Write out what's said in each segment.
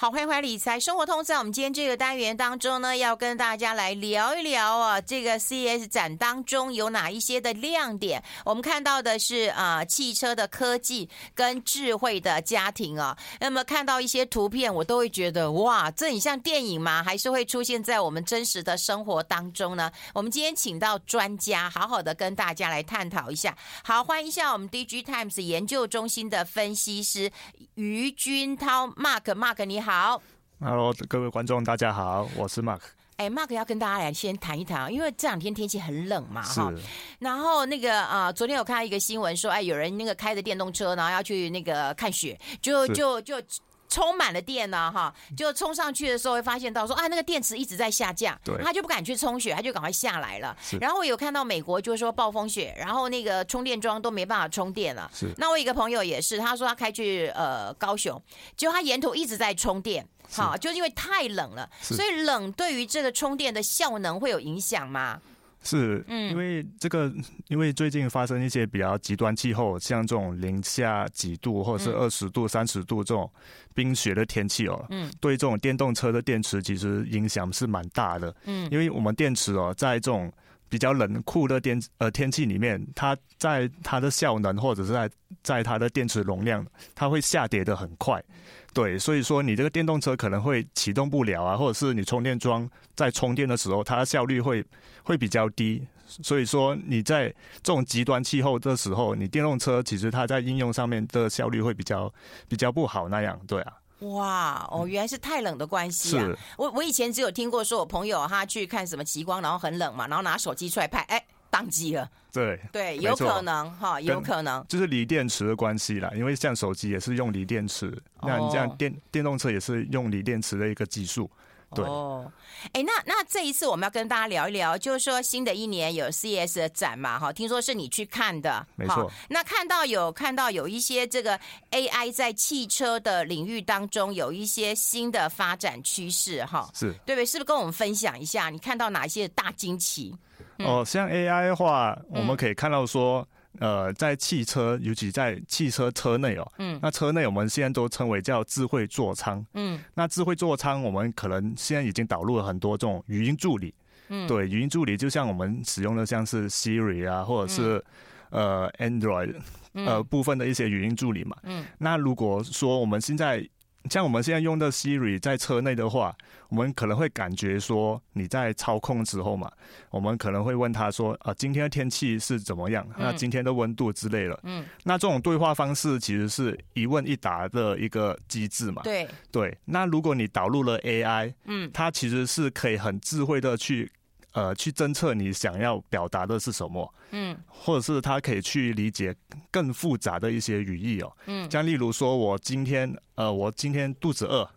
好，欢迎回来理财生活通，在我们今天这个单元当中呢，要跟大家来聊一聊啊，这个 CES 展当中有哪一些的亮点？我们看到的是汽车的科技跟智慧的家庭啊。那么看到一些图片，我都会觉得哇，这很像电影吗？还是会出现在我们真实的生活当中呢？我们今天请到专家，好好的跟大家来探讨一下。好，欢迎一下我们 DIGITIMES 研究中心的分析师余君涛 Mark， 你好。好 ，Hello， 各位观众，大家好，我是 Mark。Mark 要跟大家来先谈一谈，因为这两天天气很冷嘛，哈。然后那个昨天有看到一个新闻说，有人那个开着电动车，然后要去那个看雪，就充满了电了哈，就冲上去的时候会发现到说那个电池一直在下降，他就不敢去冲雪，他就赶快下来了。然后我有看到美国就是说暴风雪，然后那个充电桩都没办法充电了。那我有一个朋友也是，他说他开去高雄，结果他沿途一直在充电。好，就是因为太冷了，所以冷对于这个充电的效能会有影响吗？是，因为最近发生一些比较极端气候，像这种零下几度或者是20度、30度这种冰雪的天气哦，对这种电动车的电池其实影响是蛮大的。因为我们电池哦，在这种比较冷酷的天气里面，它在它的效能或者是在它的电池容量，它会下跌的很快。对，所以说你这个电动车可能会启动不了啊，或者是你充电桩在充电的时候，它的效率会比较低。所以说你在这种极端气候的时候，你电动车其实它在应用上面的效率会比较不好那样，对啊。哇哦，原来是太冷的关系啊！我以前只有听过说我朋友他去看什么极光，然后很冷嘛，然后拿手机出来拍，宕机了。对，有可能哈，有可能就是锂电池的关系啦，因为像手机也是用锂电池，那你像电动车也是用锂电池的一个技术。对那这一次我们要跟大家聊一聊，就是说新的一年有 CES 的展嘛，哈，听说是你去看的，没错。那看到有一些这个 AI 在汽车的领域当中有一些新的发展趋势，哈，是对不对？是不是跟我们分享一下你看到哪一些大惊奇？像 AI 的话，我们可以看到说，在汽车，尤其在汽车车内那车内我们现在都称为叫智慧座舱。那智慧座舱我们可能现在已经导入了很多这种语音助理。对，语音助理就像我们使用的像是 Siri 啊，或者是Android 部分的一些语音助理嘛。那如果说我们现在用的 Siri 在车内的话，我们可能会感觉说你在操控之后嘛，我们可能会问他说今天的天气是怎么样，那今天的温度之类的。那这种对话方式其实是一问一答的一个机制嘛。对，那如果你导入了 AI， 它其实是可以很智慧的去侦测你想要表达的是什么，或者是他可以去理解更复杂的一些语义像例如说我今天肚子饿，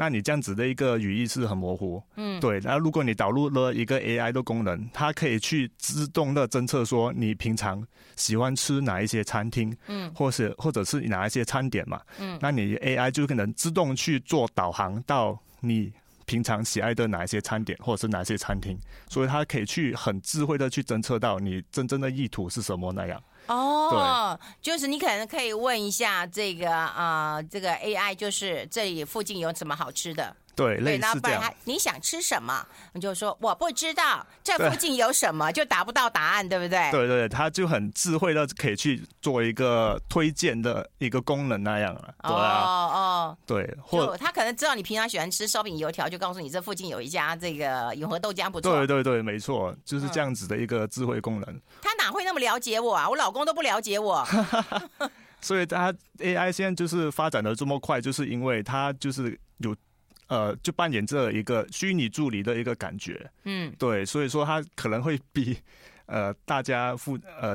那你这样子的一个语义是很模糊，对。那如果你导入了一个 AI 的功能，它可以去自动的侦测说你平常喜欢吃哪一些餐厅，或者是哪一些餐点嘛，那你 AI 就可能自动去做导航到你平常喜爱的哪一些餐点或者是哪些餐厅，所以他可以去很智慧的去侦测到你真正的意图是什么那样。就是你可能可以问一下这个 AI， 就是这里附近有什么好吃的。对，类似这样。你想吃什么？你就说我不知道，这附近有什么，就达不到答案，对不对？对，他就很智慧的可以去做一个推荐的一个功能那样了。对啊，对，或他可能知道你平常喜欢吃烧饼油条，就告诉你这附近有一家这个永和豆浆不错。对，没错，就是这样子的一个智慧功能。他哪会那么了解我啊？我老公都不了解我。所以他 AI 现在就是发展的这么快，就是因为他就是有。就扮演这一个虚拟助理的一个感觉，对，所以说他可能会比大家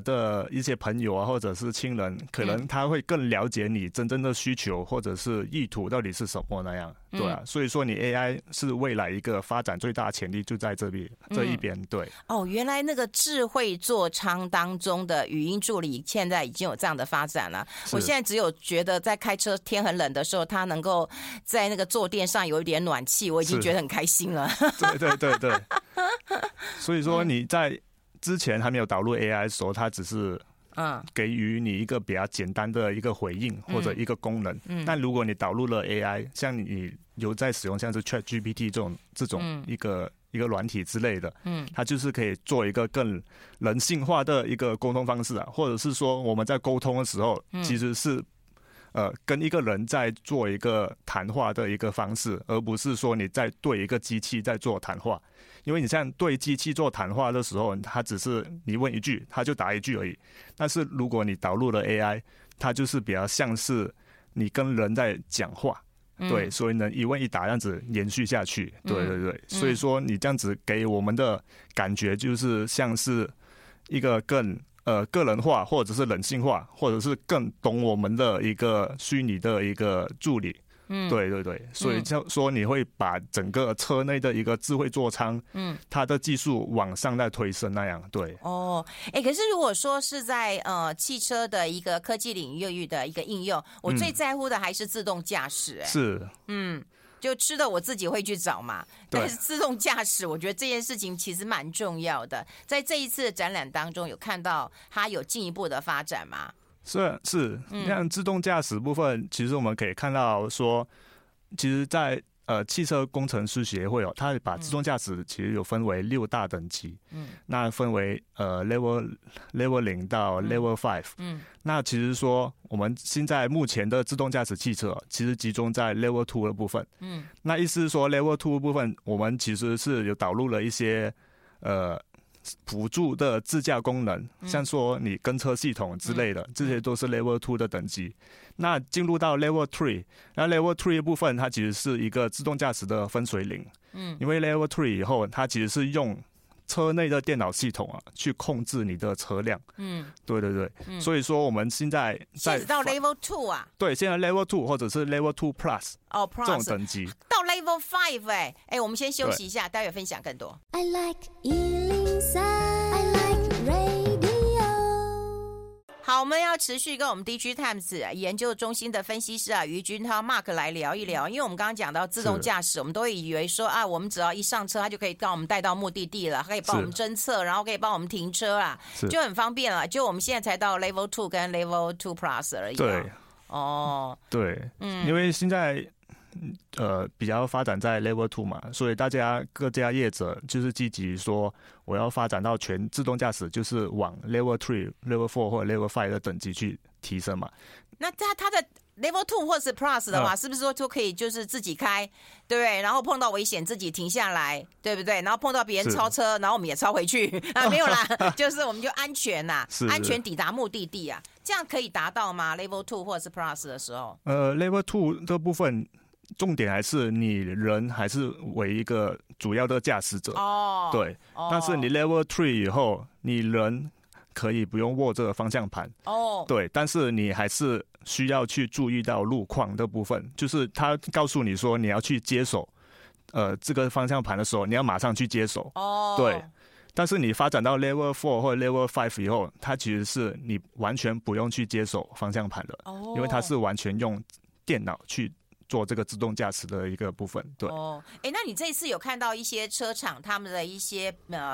的一些朋友啊，或者是亲人，可能他会更了解你真正的需求或者是意图到底是什么那样，对啊。所以说你 AI 是未来一个发展最大潜力就在这一边，对。原来那个智慧座舱当中的语音助理现在已经有这样的发展了。我现在只有觉得在开车天很冷的时候，它能够在那个坐垫上有一点暖气，我已经觉得很开心了。对。所以说你在之前还没有导入 AI 的时候，它只是给予你一个比较简单的一个回应或者一个功能。但如果你导入了 AI， 像你有在使用像是 ChatGPT 这种一个软体之类的，它就是可以做一个更人性化的一个沟通方式啊，或者是说我们在沟通的时候，其实是跟一个人在做一个谈话的一个方式，而不是说你在对一个机器在做谈话。因为你像对机器做谈话的时候，它只是你问一句，它就答一句而已。但是如果你导入了 AI， 它就是比较像是你跟人在讲话。对，所以能一问一答这样子延续下去，对对对，所以说你这样子给我们的感觉就是像是一个更个人化，或者是人性化，或者是更懂我们的一个虚拟的一个助理，对对对，所以就说你会把整个车内的一个智慧座舱，它的技术往上在推升那样，对。哦，哎，可是如果说是在汽车的一个科技领域的一个应用，我最在乎的还是自动驾驶，是，就吃的我自己会去找嘛，但是自动驾驶我觉得这件事情其实蛮重要的，在这一次的展览当中有看到它有进一步的发展吗？是，像自动驾驶部分，其实我们可以看到说，其实在汽车工程师协会它把自动驾驶其实有分为6大等级，那分为level 0到 level 5，那其实说我们现在目前的自动驾驶汽车其实集中在 level 2的部分，那意思是说 level 2部分我们其实是有导入了一些辅助的自驾功能，像说你跟车系统之类的，这些都是 Level 2的等级。那进入到 Level 3， 那 Level 3的部分它其实是一个自动驾驶的分水岭，因为 Level 3以后它其实是用车内的电脑系统去控制你的车辆，对对对，所以说我们现在在直到 Level 2对，现在 Level 2或者是 Level 2 Plus，Plus 这种等级到 Level 5，我们先休息一下，待会分享更多。I like I like radio。 好，我们要持续跟我们 DIGITIMES 研究中心的分析师余君涛 Mark 来聊一聊，因为我们刚刚讲到自动驾驶，我们都会以为说我们只要一上车，它就可以帮我们带到目的地了，可以帮我们侦测，然后可以帮我们停车啦，就很方便了。就我们现在才到 Level 2跟 Level 2 Plus 而已。对，对，因为现在比较发展在 Level 2嘛，所以各家业者就是积极说我要发展到全自动驾驶，就是往 Level 3 Level 4或者 Level 5的等级去提升嘛。那它的 Level 2或是 Plus 的话，是不是说就可以就是自己开，对不对？然后碰到危险自己停下来，对不对？然后碰到别人超车，然后我们也超回去啊，没有啦，就是我们就安全啦，安全抵达目的地啊，这样可以达到吗 ？Level 2或是 Plus 的时候，Level 2的部分。重点还是你人还是为一个主要的驾驶者，对。但是你 level 3 以后，你人可以不用握着方向盘，对。但是你还是需要去注意到路况的部分，就是他告诉你说你要去接手，这个方向盘的时候，你要马上去接手，对。但是你发展到 level 4或 level 5以后，它其实是你完全不用去接手方向盘了，因为它是完全用电脑去做这个自动驾驶的一个部分，对。那你这一次有看到一些车厂他们的一些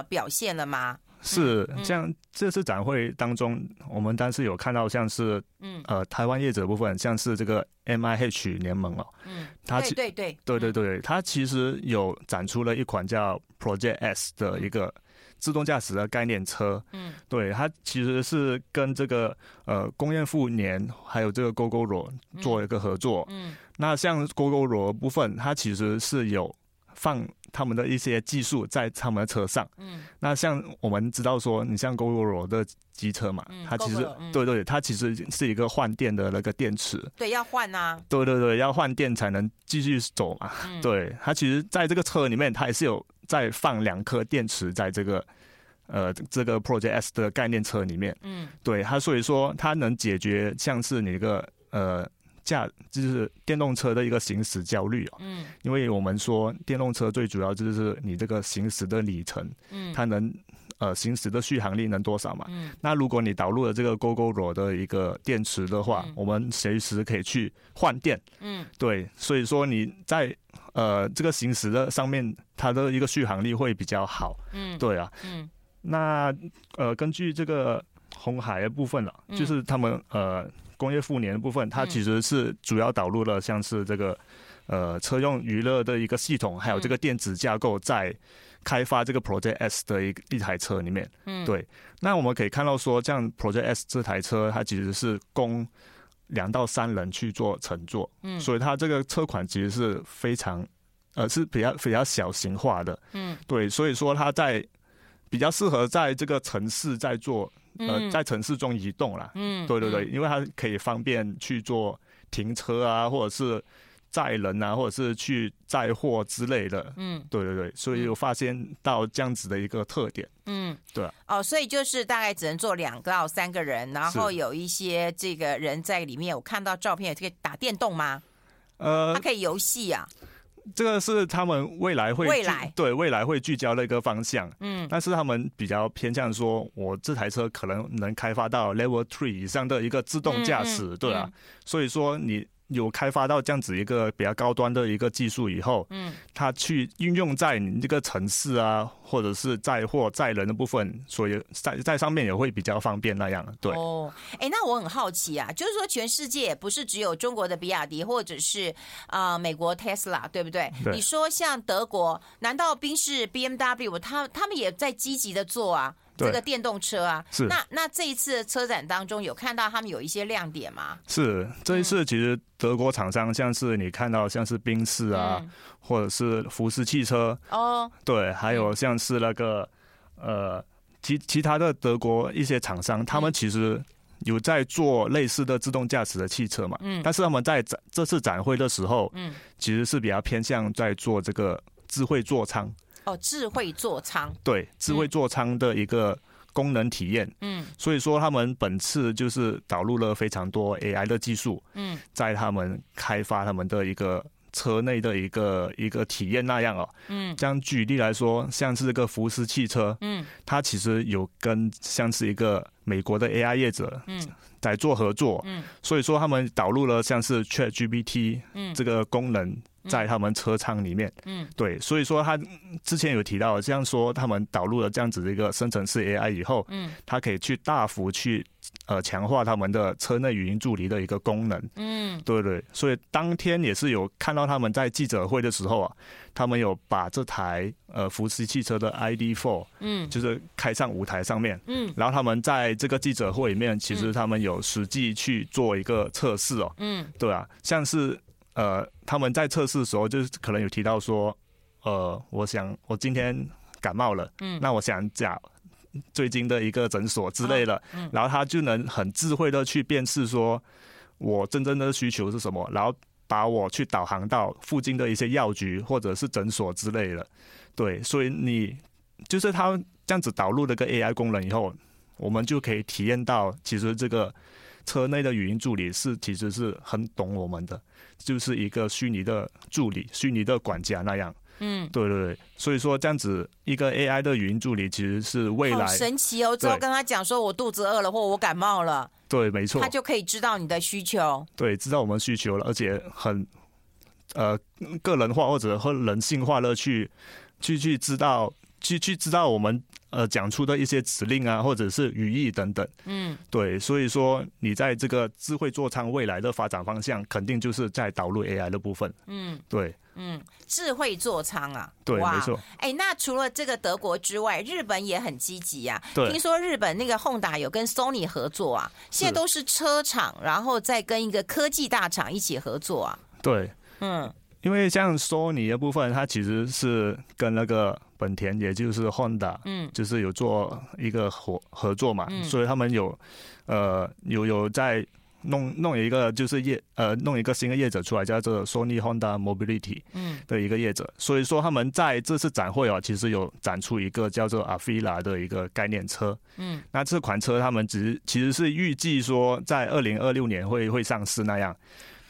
表现了吗？是，像这次展会当中，我们当时有看到像是台湾业者部分，像是这个 MIH 联盟它对，它其实有展出了一款叫 Project S 的一个自动驾驶的概念车，对，它其实是跟这个工业富年还有这个 GoGoro 做一个合作，那像 GoGoro 的部分，它其实是有放他们的一些技术在他们的车上，那像我们知道说，你像 GoGoro 的机车嘛，它其实对，它其实是一个换电的那个电池，对，要换啊，对，要换电才能继续走嘛，对，它其实在这个车里面，它也是有再放2颗电池在这个 Project S 的概念车里面，对，它所以说它能解决像是你一个就是电动车的一个行驶焦虑，因为我们说电动车最主要就是你这个行驶的里程，它能行驶的续航力能多少嘛？那如果你导入了这个 GoGoro 的一个电池的话，我们随时可以去换电，对，所以说你在这个行驶的上面，它的一个续航力会比较好，对啊，那根据这个鸿海的部分了，就是他们工业富年的部分，它其实是主要导入了像是这个车用娱乐的一个系统，还有这个电子架构在开发这个 Project S 的一台车里面。嗯，对。那我们可以看到说，这样 Project S 这台车它其实是供2到3人去做乘坐，嗯，所以它这个车款其实是非常是比较小型化的。嗯，对，所以说它在比较适合在这个城市在做在城市中移动啦。嗯，对对对，因为它可以方便去做停车啊，或者是载人啊，或者是去载货之类的。嗯，对对对，所以我发现到这样子的一个特点。嗯，对啊。哦，所以就是大概只能坐2到3个人，然后有一些这个人在里面。我看到照片，这个打电动吗？它可以游戏啊。这个是他们未来会聚焦的一个方向。嗯，但是他们比较偏向说，我这台车可能能开发到 Level 3以上的一个自动驾驶，对啊。所以说你有开发到这样子一个比较高端的一个技术以后，嗯，它去运用在你这个城市啊，或者是载货载人的部分，所以 在上面也会比较方便那样。对哦，那我很好奇啊，就是说全世界不是只有中国的比亚迪，或者是美国 Tesla， 对不对？对，你说像德国，难道宾士 BMW 他们也在积极的做啊这个电动车啊？是。那这一次车展当中有看到他们有一些亮点吗？是，这一次其实德国厂商像是你看到像是宾士啊，或者是福斯汽车哦，对，还有像是那个其他的德国一些厂商，他们其实有在做类似的自动驾驶的汽车嘛。嗯，但是他们在这次展会的时候，嗯，其实是比较偏向在做这个智慧座舱。哦，智慧座舱，对，智慧座舱的一个功能体验。嗯，所以说他们本次就是导入了非常多 AI 的技术，嗯，在他们开发他们的一个车内的一个体验那样哦。嗯，这样举例来说，像是这个福斯汽车，嗯，它其实有跟像是一个美国的 AI 业者，嗯，在做合作。嗯，所以说他们导入了像是 ChatGPT 这个功能。在他们车舱里面。嗯，对，所以说他之前有提到，像说他们导入了这样子的一个生成式 AI 以后，嗯，他可以去大幅去强化他们的车内语音助理的一个功能。嗯，对对，所以当天也是有看到他们在记者会的时候啊，他们有把这台福斯汽车的 ID4，嗯，就是开上舞台上面。嗯，然后他们在这个记者会里面，其实他们有实际去做一个测试哦。嗯，对啊，像是。他们在测试的时候，就是可能有提到说，我想我今天感冒了，嗯，那我想找最近的一个诊所之类的，哦，嗯，然后他就能很智慧的去辨识说我真正的需求是什么，然后把我去导航到附近的一些药局或者是诊所之类的。对，所以你就是他这样子导入了个 AI 功能以后，我们就可以体验到，其实这个车内的语音助理其实是很懂我们的，就是一个虚拟的助理、虚拟的管家那样。嗯，对对对，所以说这样子一个 AI 的语音助理其实是未来好神奇哦。之后跟他讲说我肚子饿了或我感冒了，对，没错，他就可以知道你的需求，对，知道我们需求了，而且很个人化或者很人性化的去知道去知道我们讲出的一些指令啊，或者是语义等等。嗯，对，所以说你在这个智慧座舱未来的发展方向，肯定就是在导入 AI 的部分。嗯，对，嗯，智慧座舱啊，对，没错。那除了这个德国之外，日本也很积极啊。对，听说日本那个 Honda 有跟 Sony 合作啊，现在都是车厂，然后再跟一个科技大厂一起合作啊。对，嗯。因为像 Sony 的部分，它其实是跟那个本田，也就是 Honda，嗯，就是有做一个合作嘛，嗯，所以他们有在弄一个就是弄一个新的业者出来，叫做 Sony Honda Mobility 的一个业者，嗯，所以说他们在这次展会啊，其实有展出一个叫做 Afila 的一个概念车。嗯，那这款车他们其实是预计说在2026年会上市那样。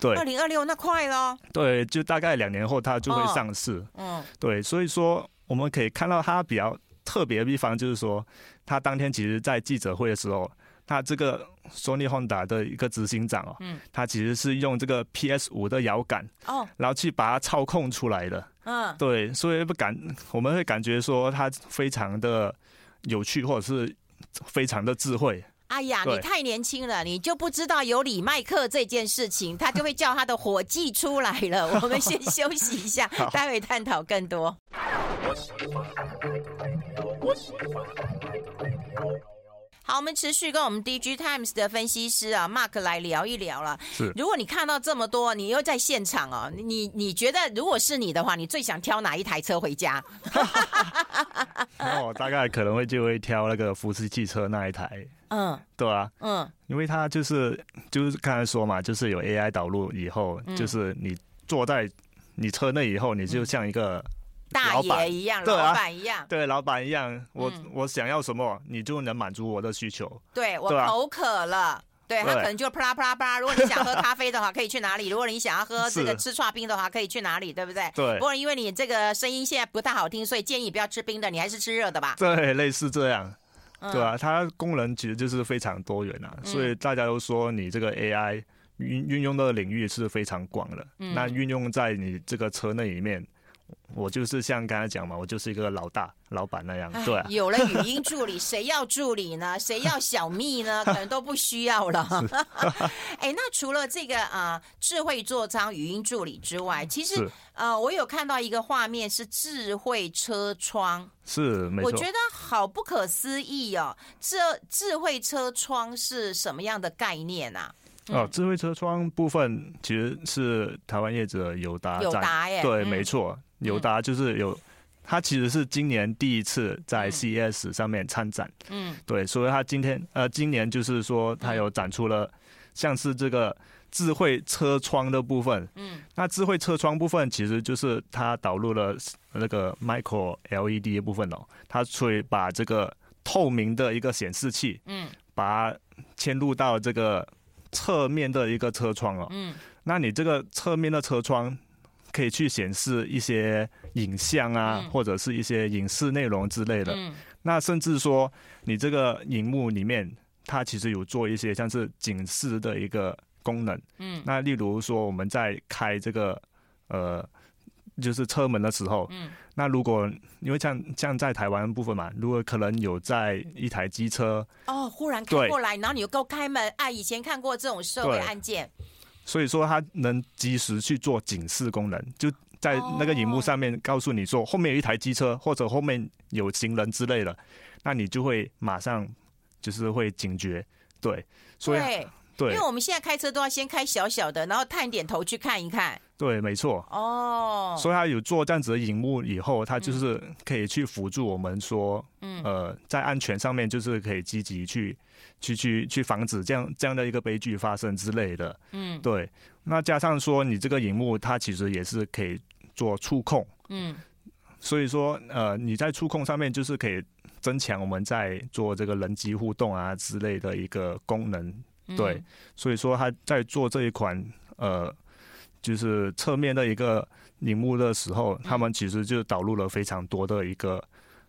对，2026那快了。对，就大概2年后它就会上市。嗯，对，所以说我们可以看到它比较特别的地方，就是说它当天其实在记者会的时候，它这个 Sony Honda 的一个执行长哦，嗯，它其实是用这个 PS5 的摇杆哦，然后去把它操控出来的。嗯，对，所以我们会感觉说它非常的有趣，或者是非常的智慧。哎呀，你太年轻了，你就不知道有李麦克这件事情，他就会叫他的伙计出来了。我们先休息一下，待会探讨更多。好，我们持续跟我们 DIGITIMES 的分析师啊 Mark 来聊一聊了。如果你看到这么多，你又在现场哦，你觉得如果是你的话，你最想挑哪一台车回家？我大概可能就会挑那个福斯汽车那一台。嗯，对啊，嗯，因为它就是刚才说嘛，就是有 AI 导入以后，就是你坐在你车内以后，你就像一个大爷一样，老板一样，对，老板一样。我想要什么，你就能满足我的需求。对，我口渴了，对，他可能就啪啦啪啦啪啦。如果你想喝咖啡的话，可以去哪里？如果你想要喝这个吃剉冰的话，可以去哪里？对不对？对。不过因为你这个声音现在不太好听，所以建议不要吃冰的，你还是吃热的吧。对，类似这样，对啊，它功能其实就是非常多元啊，所以大家都说你这个 AI 运用的领域是非常广的。那运用在你这个车内里面。我就是像刚才讲嘛，我就是一个老大老板那样，对、啊。有了语音助理，谁要助理呢？谁要小蜜呢？可能都不需要了。哎，那除了这个智慧座舱语音助理之外，其实我有看到一个画面是智慧车窗，是没错。我觉得好不可思议哦，智慧车窗是什么样的概念啊？智慧车窗部分其实是台湾业者友达站，耶对，没错，友达就是它其实是今年第一次在 CES 上面参展，对，所以它今年就是说它有展出了像是这个智慧车窗的部分，那智慧车窗部分其实就是它导入了那个 micro LED 的部分哦，它所以把这个透明的一个显示器，把它嵌入到这个。侧面的一个车窗哦，那你这个侧面的车窗可以去显示一些影像啊，或者是一些影视内容之类的。那甚至说你这个荧幕里面，它其实有做一些像是警示的一个功能。那例如说我们在开这个就是车门的时候，那如果因为像在台湾部分嘛，如果可能有在一台机车忽然开过来，然后你又够开门，以前看过这种社会案件，所以说它能及时去做警示功能，就在那个荧幕上面告诉你说后面有一台机车或者后面有行人之类的，那你就会马上就是会警觉，对，所以。对，因为我们现在开车都要先开小小的，然后探点头去看一看。对，没错。所以它有做这样子的荧幕以后，它就是可以去辅助我们说，在安全上面就是可以积极去防止这样的一个悲剧发生之类的。对。那加上说，你这个荧幕它其实也是可以做触控。所以说，你在触控上面就是可以增强我们在做这个人机互动啊之类的一个功能。对，所以说他在做这一款就是侧面的一个荧幕的时候，他们其实就导入了非常多的一个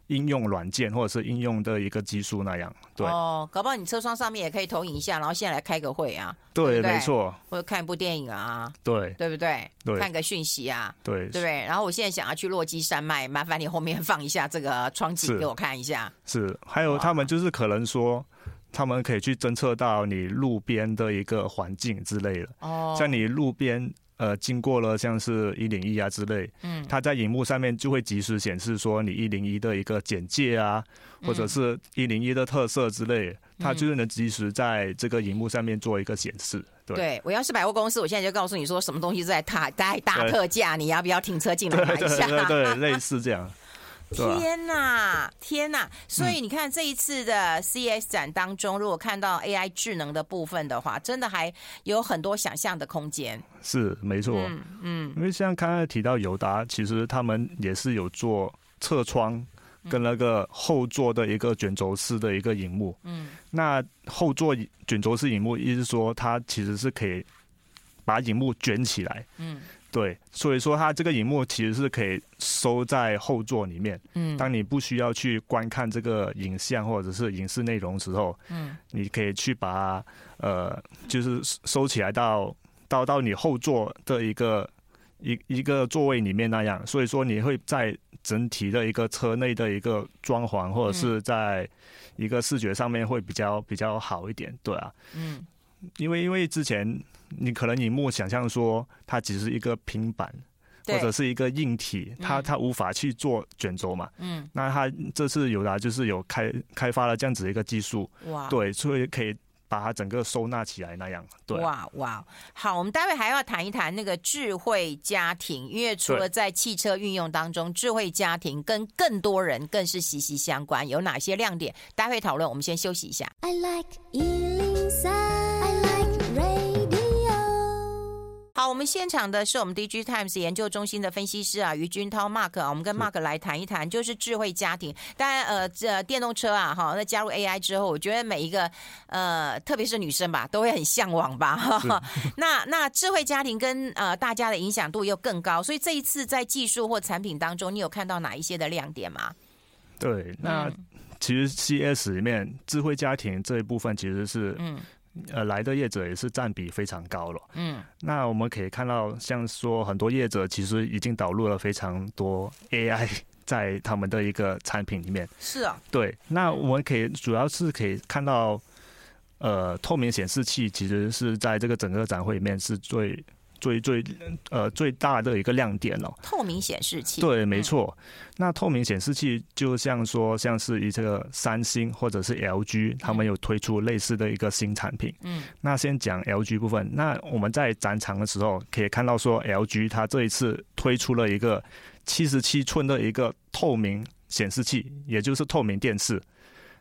应用软件或者是应用的一个技术那样。对搞不好你车窗上面也可以投影一下，然后现在来开个会啊， 对不对？没错，或者看一部电影啊，对不对？看个讯息啊，对不对？然后我现在想要去落基山脉，麻烦你后面放一下这个窗景给我看一下。是，还有他们就是可能说。他们可以去侦测到你路边的一个环境之类的，像你路边经过了像是101啊之类，它在荧幕上面就会及时显示说你101的一个简介啊，或者是101的特色之类的，它就是能及时在这个荧幕上面做一个显示。对，我要是百货公司，我现在就告诉你说什么东西在大特价，你要不要停车进来买一下？对，类似这样。天哪！所以你看这一次的 CES 展当中，如果看到 AI 智能的部分的话，真的还有很多想象的空间。是，没错。因为像刚才提到友达，其实他们也是有做侧窗跟那个后座的一个卷轴式的一个荧幕。那后座卷轴式荧幕，意思说它其实是可以把荧幕卷起来。对，所以说它这个荧幕其实是可以收在后座里面。当你不需要去观看这个影像或者是影视内容的时候，你可以去把它就是收起来到你后座的一个座位里面那样。所以说你会在整体的一个车内的一个装潢，或者是在一个视觉上面会比较好一点，对啊，嗯，因为之前你可能荧幕想象说它只是一个平板或者是一个硬体，它无法去做卷轴嘛，嗯，那它这次有的就是有开发了这样子一个技术，哇，对，所以可以把它整个收纳起来那样，对，哇哇，好，我们待会还要谈一谈那个智慧家庭，因为除了在汽车运用当中，智慧家庭跟更多人更是息息相关，有哪些亮点？待会讨论，我们先休息一下。I like 103。好，我们现场的是我们 DIGITIMES 研究中心的分析师啊，余君涛 Mark 啊，我们跟 Mark 来谈一谈，就是智慧家庭。当然，电动车啊，哈，那加入 AI 之后，我觉得每一个特别是女生吧，都会很向往吧。那智慧家庭跟大家的影响度又更高，所以这一次在技术或产品当中，你有看到哪一些的亮点吗？对，那其实 CES 里面智慧家庭这一部分其实是来的业者也是占比非常高了，嗯，那我们可以看到，像说很多业者其实已经导入了非常多 AI 在他们的一个产品里面，是啊，对，那我们可以主要是可以看到，透明显示器其实是在这个整个展会里面是最大的一个亮点了。透明显示器，对，没错。那透明显示器就像说，像是以这个三星或者是 LG， 他们有推出类似的一个新产品。嗯，那先讲 LG 部分。那我们在展场的时候可以看到说 ，LG 它这一次推出了一个77寸的一个透明显示器，也就是透明电视。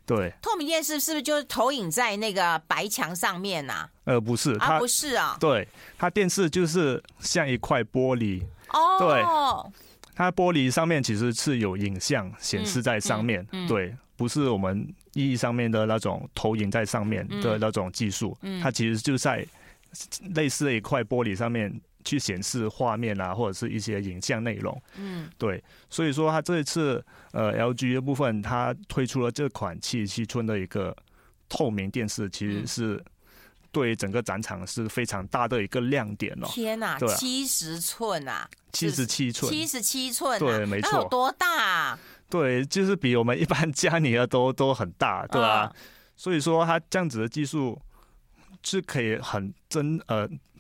对，透明电视是不是就是投影在那个白墙上面啊？不是，它不是啊，对，它电视就是像一块玻璃哦，对，它玻璃上面其实是有影像显示在上面，对，不是我们意义上面的那种投影在上面的那种技术，它其实就在类似的一块玻璃上面去显示画面啊，或者是一些影像内容，嗯，对，所以说它这一次LG 的部分，它推出了这款77寸的一个透明电视，其实是对整个展场是非常大的一个亮点哦。天哪，70寸啊，77寸，77寸、啊，对，没错，那有多大啊？对，就是比我们一般家里的都很大，对啊，所以说它这样子的技术是可以很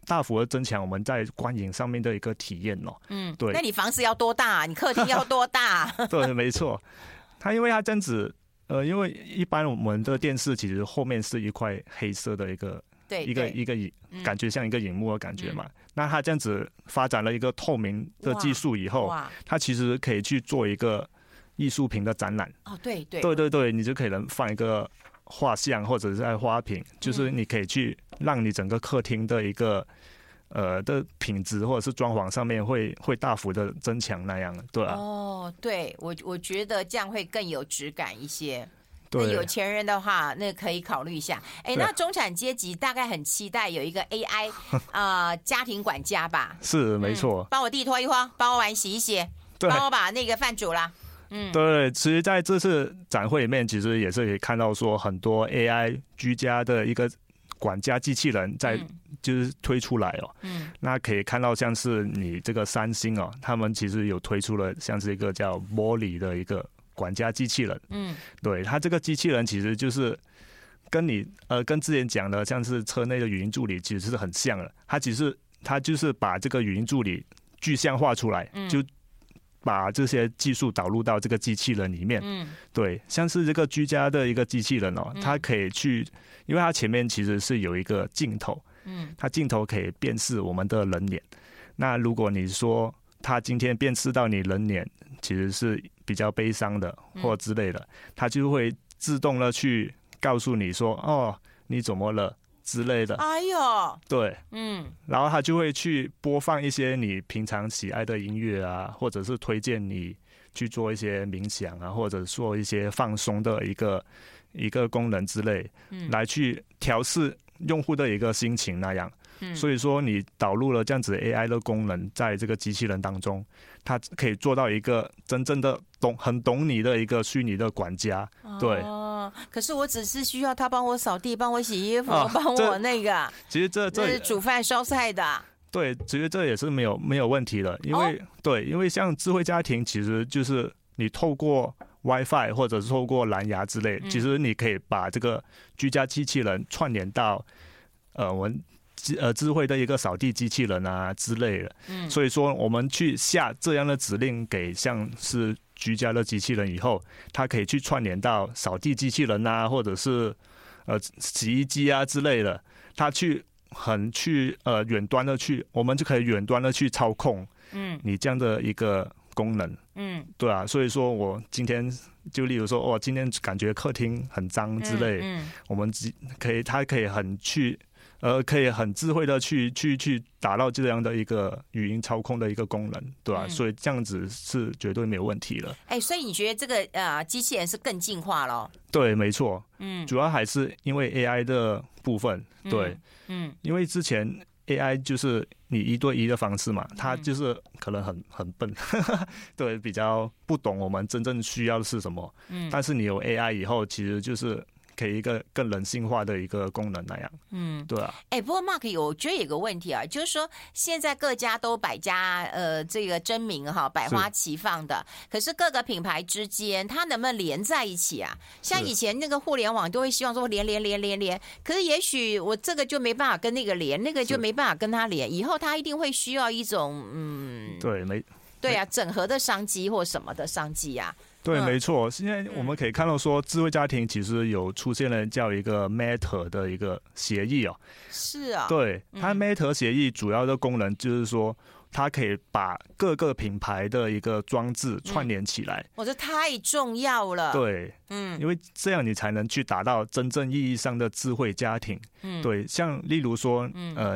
大幅的增强我们在观影上面的一个体验哦。嗯，对。那你房子要多大？你客厅要多大？对，没错。它因为它这样子，因为一般我们的电视其实后面是一块黑色的一个，对，一个感觉像一个荧幕的感觉嘛。那它这样子发展了一个透明的技术以后，它其实可以去做一个艺术品的展览。哦，对对对对对，你就可以能放一个画像或者是花瓶，就是你可以去让你整个客厅的一个的品质或者是装潢上面会大幅的增强那样，对啊。哦，对，我觉得这样会更有质感一些。对，那有钱人的话，那可以考虑一下。哎，那中产阶级大概很期待有一个 AI 家庭管家吧？是，没错。帮我地拖一拖，帮我碗洗一洗，帮我把那个饭煮了。嗯，对，其实在这次展会里面，其实也是可以看到说很多 AI 居家的一个管家机器人在就是推出来哦。嗯，那可以看到像是你这个三星哦，他们其实有推出了像是一个叫 Ballie 的一个管家机器人。嗯，对，它这个机器人其实就是跟你跟之前讲的像是车内的语音助理其实是很像的，它就是把这个语音助理具象化出来，就把这些技术导入到这个机器人里面，对，像是这个居家的一个机器人哦，它可以去，因为它前面其实是有一个镜头，它镜头可以辨识我们的人脸。那如果你说它今天辨识到你人脸其实是比较悲伤的或之类的，它就会自动的去告诉你说，哦，你怎么了之类的，哎呦，对，然后他就会去播放一些你平常喜爱的音乐啊，或者是推荐你去做一些冥想啊，或者做一些放松的一个功能之类，来去调试用户的一个心情那样。所以说你导入了这样子 AI 的功能在这个机器人当中，它可以做到一个真正的很懂你的一个虚拟的管家，对。可是我只是需要他帮我扫地，帮我洗衣服，帮我那个。其实这是煮饭烧菜的。对，其实这也是没有问题的，因为、哦、对，因为像智慧家庭，其实就是你透过 WiFi 或者是透过蓝牙之类，其实你可以把这个居家机器人串联到我们智慧的一个扫地机器人啊之类的。嗯，所以说我们去下这样的指令给像是居家的机器人以后，它可以去串联到扫地机器人啊，或者是洗衣机啊之类的，它去。很去远端的去，我们就可以远端的去操控，嗯，你这样的一个功能，嗯，对啊，所以说我今天就例如说，哦，今天感觉客厅很脏之类，嗯，嗯，我们可以，它可以很可以很智慧的去达到这样的一个语音操控的一个功能，对吧、啊嗯？所以这样子是绝对没有问题了。哎、欸，所以你觉得这个机器人是更进化了？对，没错。嗯，主要还是因为 AI 的部分，对，嗯，嗯因为之前 AI 就是你一对一的方式嘛，它就是可能很笨，对，比较不懂我们真正需要的是什么。嗯，但是你有 AI 以后，其实就是。可以一个更人性化的一个功能那样，嗯，对啊。哎、欸，不过 Mark 我觉得有个问题啊，就是说现在各家都百家这个争鸣哈，百花齐放的，可是各个品牌之间它能不能连在一起啊？像以前那个互联网都会希望说连，可是也许我这个就没办法跟那个连，那个就没办法跟它连，以后它一定会需要一种嗯，对没对啊，整合的商机或什么的商机啊。对，没错。现在我们可以看到，说智慧家庭其实有出现了叫一个 Matter 的一个协议哦。是啊。对，它 Matter 协议主要的功能就是说，它可以把各个品牌的一个装置串联起来。我这太重要了。对，嗯，因为这样你才能去达到真正意义上的智慧家庭。嗯，对，像例如说，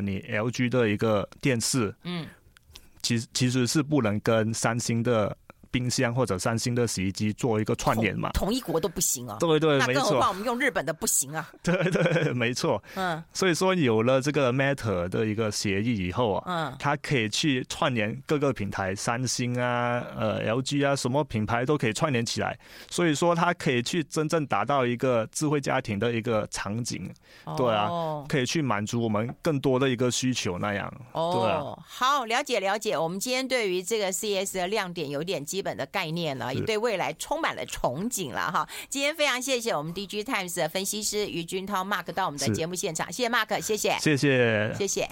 你 LG 的一个电视，嗯，其实是不能跟三星的。冰箱或者三星的洗衣机做一个串联嘛，同一国都不行啊。对对，没错。那更何况我们用日本的不行啊。对对，没错。嗯，所以说有了这个 Matter 的一个协议以后啊，嗯，它可以去串联各个平台，三星啊、LG 啊，什么品牌都可以串联起来。所以说它可以去真正达到一个智慧家庭的一个场景，哦、对啊，可以去满足我们更多的一个需求那样。哦，对啊、好，了解了解。我们今天对于这个 CES 的亮点有点基本的概念了，也对未来充满了憧憬了哈。今天非常谢谢我们 DIGITIMES 的分析师余君涛 Mark 到我们的节目现场，谢谢 Mark， 谢谢，谢谢，谢谢。